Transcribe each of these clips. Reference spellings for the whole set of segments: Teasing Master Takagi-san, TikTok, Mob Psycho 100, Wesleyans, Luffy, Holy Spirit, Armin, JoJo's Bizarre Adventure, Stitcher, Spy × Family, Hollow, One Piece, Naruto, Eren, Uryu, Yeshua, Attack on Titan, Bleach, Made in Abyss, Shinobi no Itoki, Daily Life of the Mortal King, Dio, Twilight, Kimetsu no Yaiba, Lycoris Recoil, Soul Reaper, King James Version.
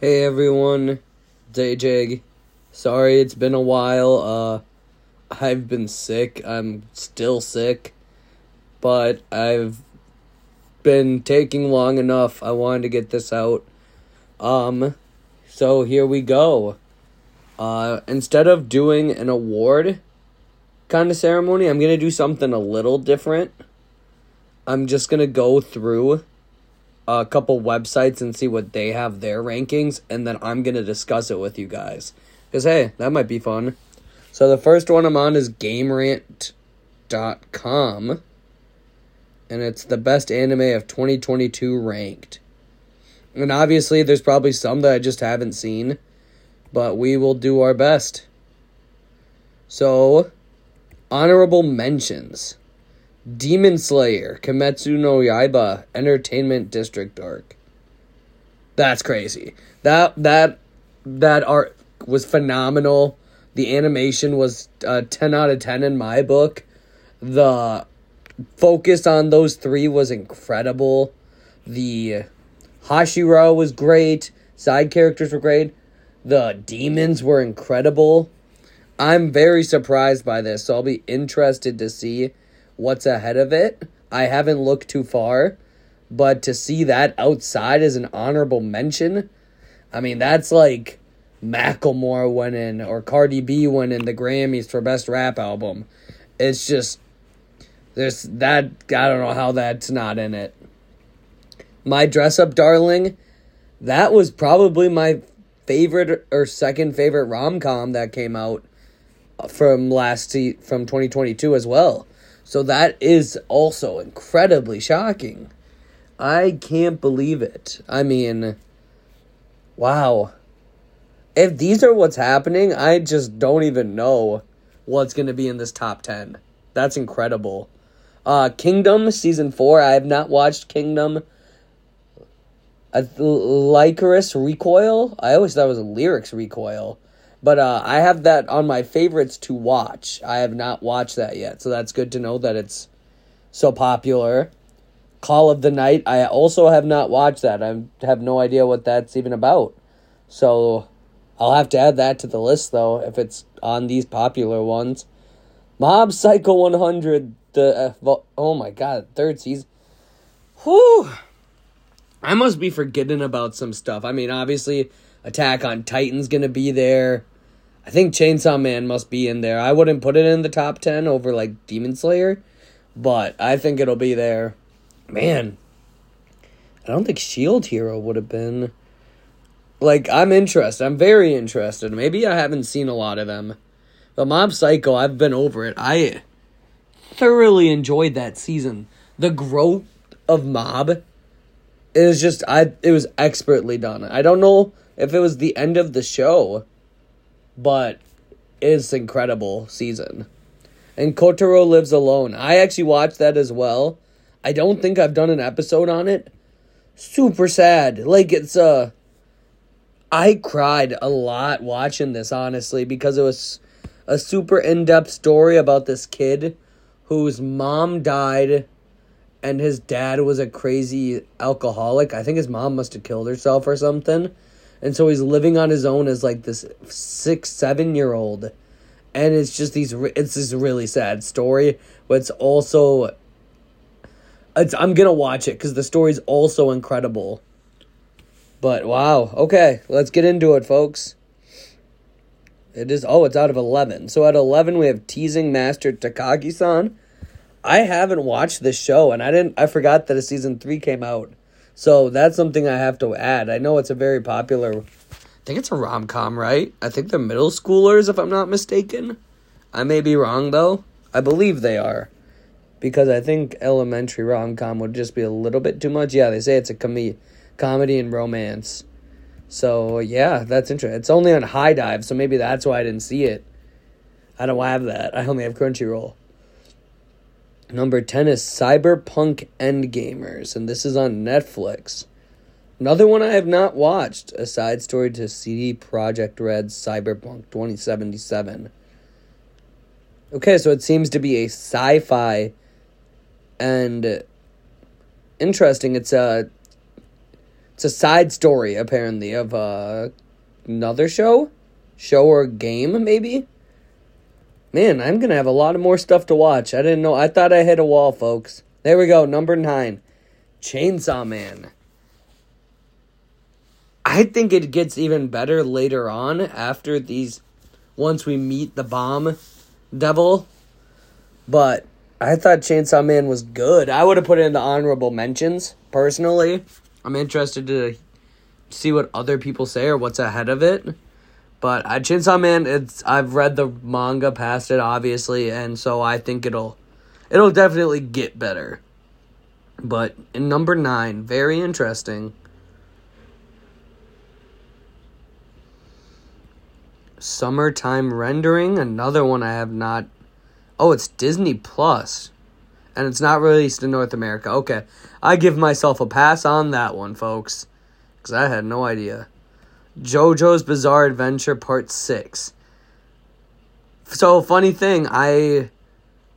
Hey everyone, Dayjig. Sorry it's been a while, I've been sick, I'm still sick, but I've been taking long enough, I wanted to get this out, so here we go. Instead of doing an award kind of ceremony, I'm gonna do something a little different. I'm just gonna go through a couple websites and see what they have their rankings, and then I'm going to discuss it with you guys. Because, hey, that might be fun. So the first one I'm on is GameRant.com, and it's the best anime of 2022 ranked. And obviously there's probably some that I just haven't seen, but we will do our best. So, honorable mentions. Demon Slayer, Kimetsu no Yaiba, Entertainment District Dark. That's crazy. That art was phenomenal. The animation was 10 out of 10 in my book. The focus on those three was incredible. The Hashira was great. Side characters were great. The demons were incredible. I'm very surprised by this, so I'll be interested to see what's ahead of it. I haven't looked too far, but to see that outside as an honorable mention, I mean, that's like Macklemore went in, or Cardi B went in the Grammys for Best Rap Album. It's just, there's that, I don't know how that's not in it. My Dress-Up Darling, that was probably my favorite or second favorite rom-com that came out from 2022 as well. So that is also incredibly shocking. I can't believe it. I mean, wow. If these are what's happening, I just don't even know what's going to be in this top 10. That's incredible. Kingdom Season 4. I have not watched Kingdom. Lycoris Recoil. I always thought it was a Lyrics Recoil. But I have that on my favorites to watch. I have not watched that yet, so that's good to know that it's so popular. Call of the Night, I also have not watched that. I have no idea what that's even about. So I'll have to add that to the list, though, if it's on these popular ones. Mob Psycho 100, oh my god, third season. Whew! I must be forgetting about some stuff. I mean, obviously, Attack on Titan's going to be there. I think Chainsaw Man must be in there. I wouldn't put it in the top 10 over, like, Demon Slayer, but I think it'll be there. Man, I don't think Shield Hero would have been. Like, I'm interested. I'm very interested. Maybe I haven't seen a lot of them. But Mob Psycho, I've been over it. I thoroughly enjoyed that season. The growth of Mob is just, it was expertly done. I don't know if it was the end of the show, but it's incredible season. And Kotaro Lives Alone. I actually watched that as well. I don't think I've done an episode on it. Super sad. Like, it's I cried a lot watching this, honestly, because it was a super in-depth story about this kid whose mom died and his dad was a crazy alcoholic. I think his mom must have killed herself or something. And so he's living on his own as, like, this 6-7-year-old. And it's just it's this really sad story. But it's also, I'm going to watch it because the story's also incredible. But, wow. Okay, let's get into it, folks. It is, it's out of 11. So at 11, we have Teasing Master Takagi-san. I haven't watched this show, and I forgot that a Season 3 came out. So that's something I have to add. I know it's a very popular, I think it's a rom-com, right? I think they're middle schoolers, if I'm not mistaken. I may be wrong, though. I believe they are. Because I think elementary rom-com would just be a little bit too much. Yeah, they say it's a comedy and romance. So, yeah, that's interesting. It's only on HIDIVE, so maybe that's why I didn't see it. I don't have that. I only have Crunchyroll. Number 10 is Cyberpunk Endgamers, and this is on Netflix. Another one I have not watched, a side story to CD Projekt Red's Cyberpunk 2077. Okay, so it seems to be a sci-fi, and interesting, it's It's a side story, apparently, of another show or game, maybe. Man, I'm gonna have a lot of more stuff to watch. I didn't know. I thought I hit a wall, folks. There we go. Number 9, Chainsaw Man. I think it gets even better later on after these. Once we meet the bomb devil, but I thought Chainsaw Man was good. I would have put it in the honorable mentions personally. I'm interested to see what other people say or what's ahead of it. But Chainsaw Man, I've read the manga past it, obviously, and so I think it'll definitely get better. But in number 9, very interesting, Summertime Rendering, another one I have not... Oh, it's Disney Plus, and it's not released in North America. Okay, I give myself a pass on that one, folks, because I had no idea. JoJo's Bizarre Adventure Part 6. So, funny thing, I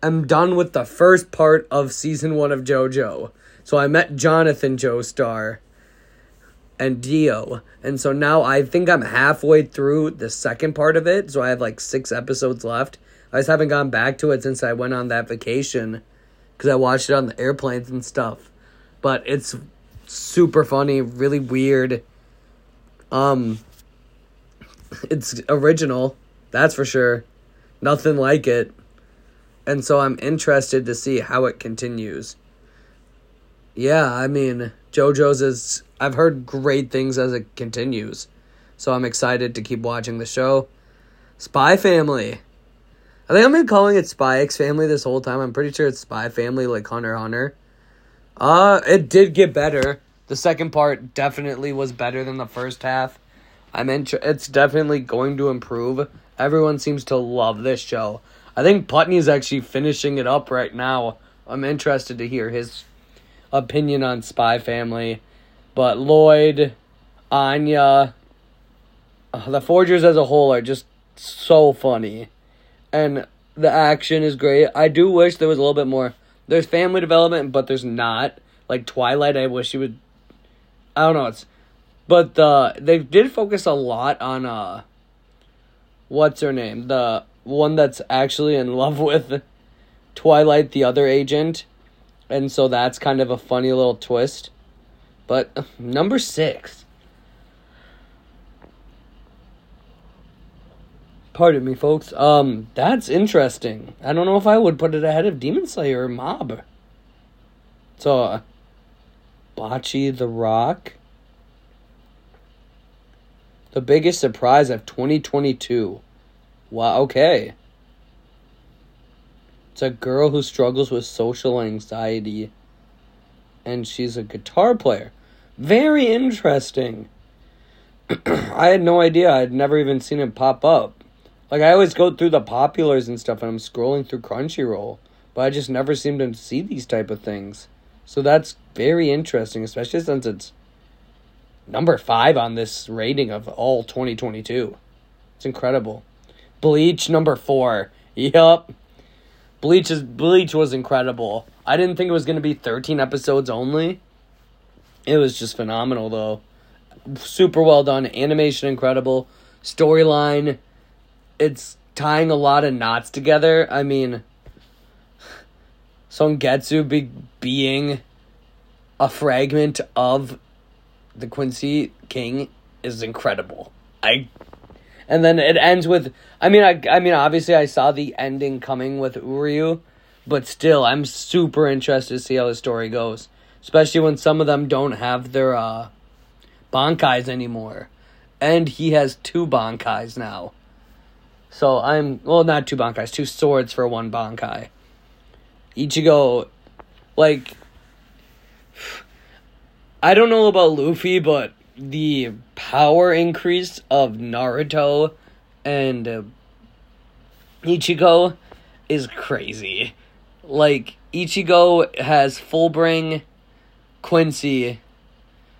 am done with the first part of Season 1 of JoJo. So, I met Jonathan Joestar and Dio. And so, now I think I'm halfway through the second part of it. So, I have like 6 episodes left. I just haven't gone back to it since I went on that vacation. Because I watched it on the airplanes and stuff. But it's super funny, really weird. It's original, that's for sure. Nothing like it. And so I'm interested to see how it continues. Yeah, I mean, JoJo's is... I've heard great things as it continues. So I'm excited to keep watching the show. Spy Family. I think I've been calling it Spy x Family this whole time. I'm pretty sure it's Spy Family, like Hunter x Hunter. It did get better. The second part definitely was better than the first half. It's definitely going to improve. Everyone seems to love this show. I think Putney's actually finishing it up right now. I'm interested to hear his opinion on Spy Family. But Lloyd, Anya, the Forgers as a whole are just so funny. And the action is great. I do wish there was a little bit more. There's family development, but there's not. Like Twilight, I wish she would... I don't know. They did focus a lot on what's her name, the one that's actually in love with Twilight, the other agent, and so that's kind of a funny little twist. But number 6, pardon me, folks. That's interesting. I don't know if I would put it ahead of Demon Slayer or Mob. So. Bocce the Rock. The biggest surprise of 2022. Wow, okay. It's a girl who struggles with social anxiety. And she's a guitar player. Very interesting. I had no idea. I'd never even seen it pop up. Like, I always go through the populars and stuff. And I'm scrolling through Crunchyroll. But I just never seem to see these type of things. So that's very interesting, especially since it's number 5 on this rating of all 2022. It's incredible. Bleach, number 4. Yup. Bleach was incredible. I didn't think it was going to be 13 episodes only. It was just phenomenal, though. Super well done. Animation incredible. Storyline. It's tying a lot of knots together. I mean... Songetsu being a fragment of the Quincy King is incredible. And then it ends with... I mean, obviously I saw the ending coming with Uryu, but still, I'm super interested to see how the story goes. Especially when some of them don't have their Bankais anymore. And he has 2 Bankais now. So I'm... Well, not 2 Bankais, 2 swords for 1 Bankai. Ichigo, like, I don't know about Luffy, but the power increase of Naruto and Ichigo is crazy. Like, Ichigo has Fullbring, Quincy,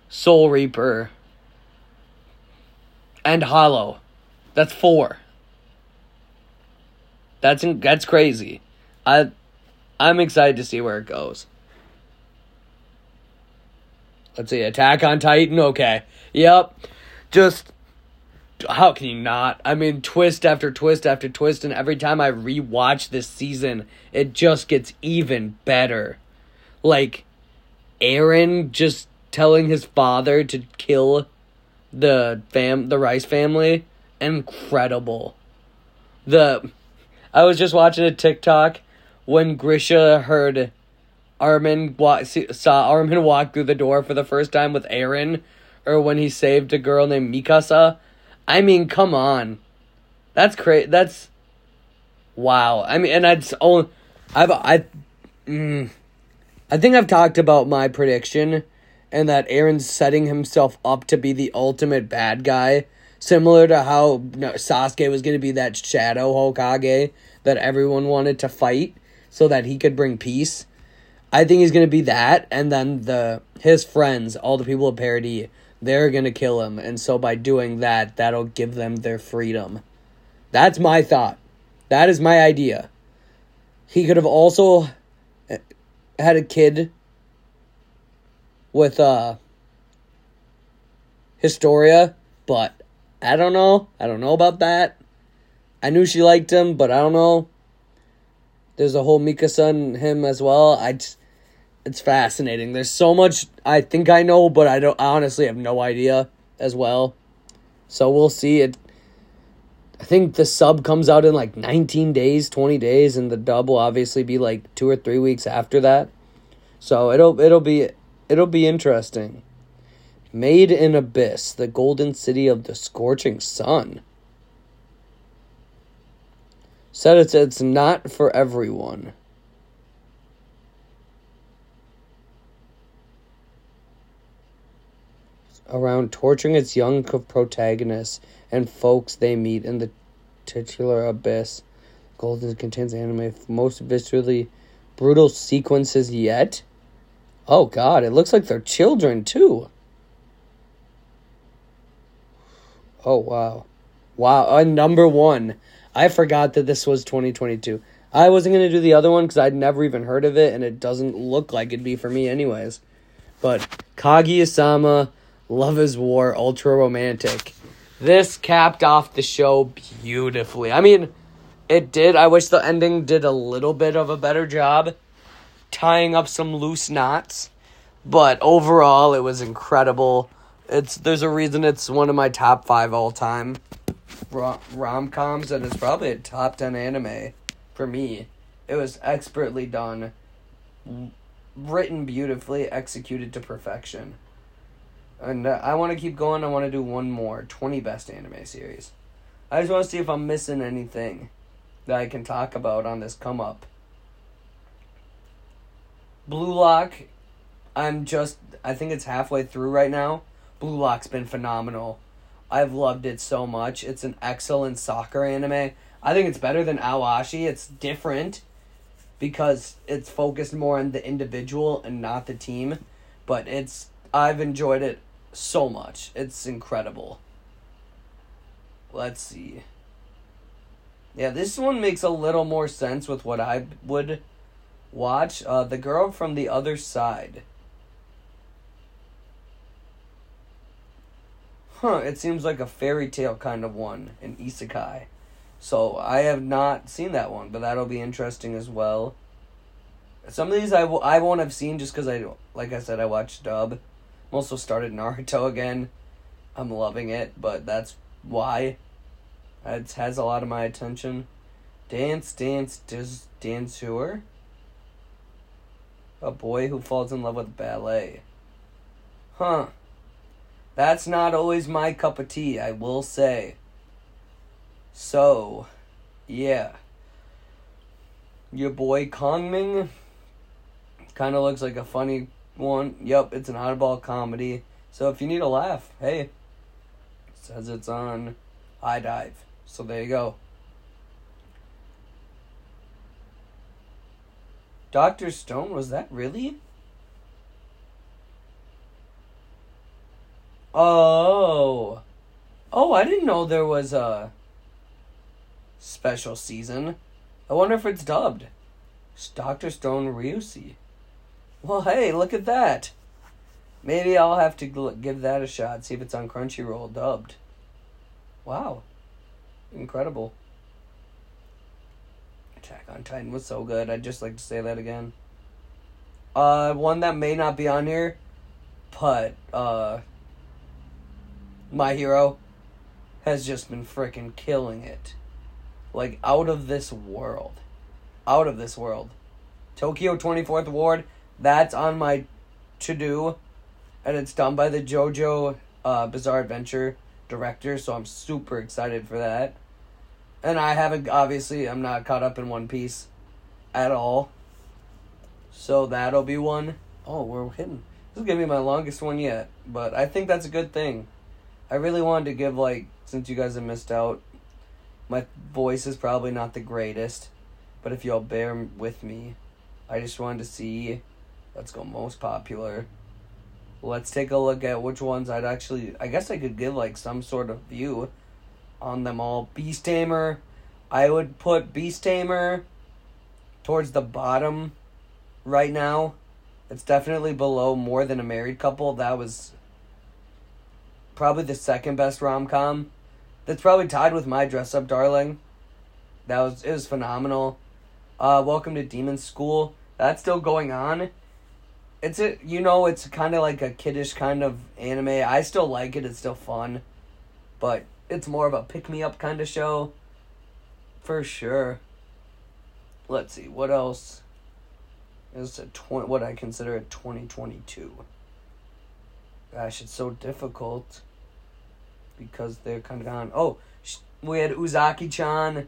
Soul Reaper, and Hollow. That's 4. That's crazy. I'm excited to see where it goes. Let's see, Attack on Titan, okay. Yep. Just, how can you not? I mean, twist after twist after twist, and every time I rewatch this season, it just gets even better. Like, Eren just telling his father to kill the Rice family, incredible. I was just watching a TikTok when Grisha heard saw Armin walk through the door for the first time with Eren, or when he saved a girl named Mikasa. I mean, come on. That's crazy. That's... wow. I mean, and that's only... I think I've talked about my prediction, and that Eren's setting himself up to be the ultimate bad guy, similar to how Sasuke was going to be that shadow Hokage that everyone wanted to fight so that he could bring peace. I think he's going to be that, and then his friends, all the people of Paradis, they're going to kill him, and so by doing that, that'll give them their freedom. That's my thought. That is my idea. He could have also had a kid with Historia, but I don't know. I don't know about that. I knew she liked him, but I don't know. There's a whole Mikasa and him as well. It's fascinating. There's so much I think I know, but I honestly have no idea as well. So we'll see. I think the sub comes out in like 19 days, 20 days, and the dub will obviously be like 2 or 3 weeks after that. So it'll be interesting. Made in Abyss, the golden city of the scorching sun. Said it's not for everyone. Around torturing its young protagonists and folks they meet in the titular abyss, Golden contains anime most viscerally brutal sequences yet. Oh God, it looks like they're children too. Oh wow. Wow, number one. I forgot that this was 2022. I wasn't going to do the other one because I'd never even heard of it, and it doesn't look like it'd be for me anyways. But Kaguya-sama, Love is War, Ultra Romantic. This capped off the show beautifully. I mean, it did. I wish the ending did a little bit of a better job tying up some loose knots. But overall, it was incredible. There's a reason it's one of my top 5 all-time rom-coms, and it's probably a top 10 anime for me. It was expertly done, written beautifully, executed to perfection. And I want to keep going. I want to do one more, 20 best anime series. I just want to see if I'm missing anything that I can talk about on this come up. Blue Lock, I think it's halfway through right now. Blue Lock's been phenomenal. I've loved it so much. It's an excellent soccer anime. I think it's better than Awashi. It's different because it's focused more on the individual and not the team. But I've enjoyed it so much. It's incredible. Let's see. Yeah, this one makes a little more sense with what I would watch. The Girl from the Other Side. It seems like a fairy tale kind of one, an isekai. So I have not seen that one, but that'll be interesting as well. Some of these I won't have seen just because like I said, I watched dub. I'm also started Naruto again. I'm loving it, but that's why. It has a lot of my attention. Dancer? A boy who falls in love with ballet. That's not always my cup of tea, I will say. So, yeah. Your boy Kongming kind of looks like a funny one. Yep, it's an oddball comedy. So if you need a laugh, hey. It says it's on HIDIVE. So there you go. Dr. Stone, was that really? Oh, I didn't know there was a special season. I wonder if it's dubbed. It's Dr. Stone Ryushi. Well, hey, look at that. Maybe I'll have to give that a shot, see if it's on Crunchyroll dubbed. Wow. Incredible. Attack on Titan was so good. I'd just like to say that again. One that may not be on here, but, My Hero has just been freaking killing it. Like, out of this world. Out of this world. Tokyo 24th Ward, that's on my to-do, and it's done by the JoJo Bizarre Adventure director, so I'm super excited for that. And I haven't, obviously, I'm not caught up in One Piece at all. So that'll be one. Oh, we're hitting. This is going to be my longest one yet, but I think that's a good thing. I really wanted to give, like, since you guys have missed out, my voice is probably not the greatest, but if y'all bear with me, I just wanted to see, let's go most popular. Let's take a look at which ones I'd actually, I guess I could give, like, some sort of view on them all. Beast Tamer, I would put Beast Tamer towards the bottom right now. It's definitely below More Than a Married Couple. That was probably the second best rom-com. That's probably tied with My Dress-Up Darling. It was phenomenal. Welcome to Demon School. That's still going on. It's kind of like a kiddish kind of anime. I still like it. It's still fun. But it's more of a pick-me-up kind of show. For sure. Let's see. What else is what I consider a 2022? Gosh, it's so difficult. Because they're kind of gone. Oh, we had Uzaki-chan.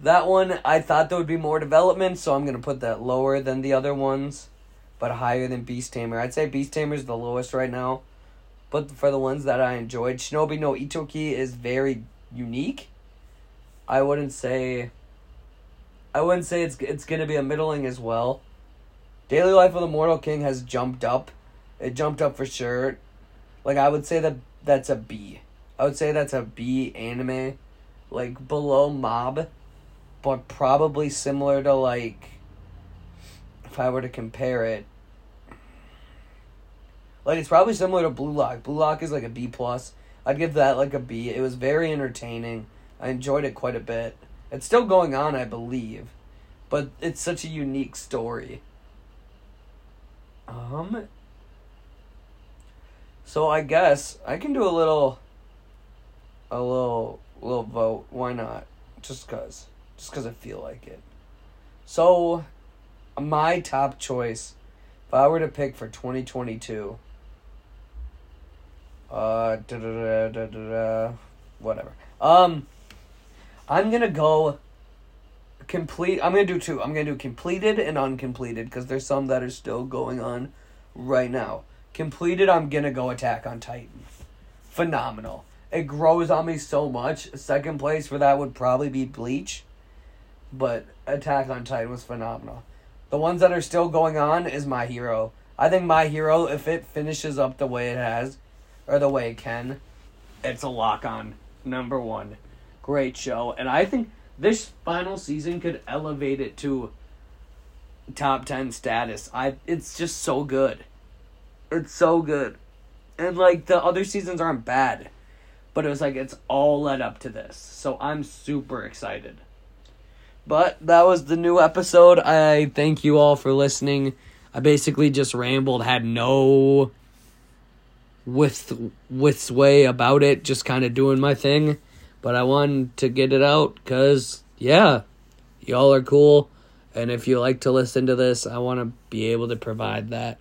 That one, I thought there would be more development, so I'm going to put that lower than the other ones, but higher than Beast Tamer. I'd say Beast Tamer is the lowest right now, but for the ones that I enjoyed, Shinobi no Itoki is very unique. I wouldn't say it's going to be a middling as well. Daily Life of the Mortal King has jumped up. It jumped up for sure. Like, I would say that's a B. I would say that's a B anime, like below Mob, but probably similar to, like, if I were to compare it, like, it's probably similar to Blue Lock. Blue Lock is like a B+. I'd give that like a B. It was very entertaining. I enjoyed it quite a bit. It's still going on, I believe, but it's such a unique story. So I guess I can do a little vote. Why not? Just 'cause I feel like it. So, my top choice, if I were to pick for 2022, whatever. I'm gonna go complete. I'm gonna do two. I'm gonna do completed and uncompleted, because there's some that are still going on right now. Completed, I'm gonna go Attack on Titan. Phenomenal. It grows on me so much. Second place for that would probably be Bleach, but Attack on Titan was phenomenal. The ones that are still going on is My Hero. I think My Hero, if it finishes up the way it has, or the way it can, it's a lock on. Number one. Great show. And I think this final season could elevate it to top 10 status. It's just so good. It's so good. And, like, the other seasons aren't bad, but it was like, it's all led up to this. So I'm super excited. But that was the new episode. I thank you all for listening. I basically just rambled, had no sway about it, just kind of doing my thing. But I wanted to get it out because, yeah, y'all are cool. And if you like to listen to this, I want to be able to provide that.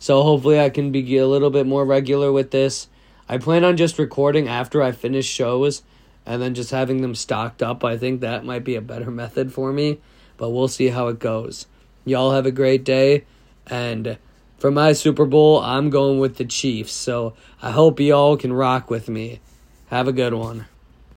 So hopefully I can be a little bit more regular with this. I plan on just recording after I finish shows and then just having them stocked up. I think that might be a better method for me, but we'll see how it goes. Y'all have a great day. And for my Super Bowl, I'm going with the Chiefs. So I hope y'all can rock with me. Have a good one.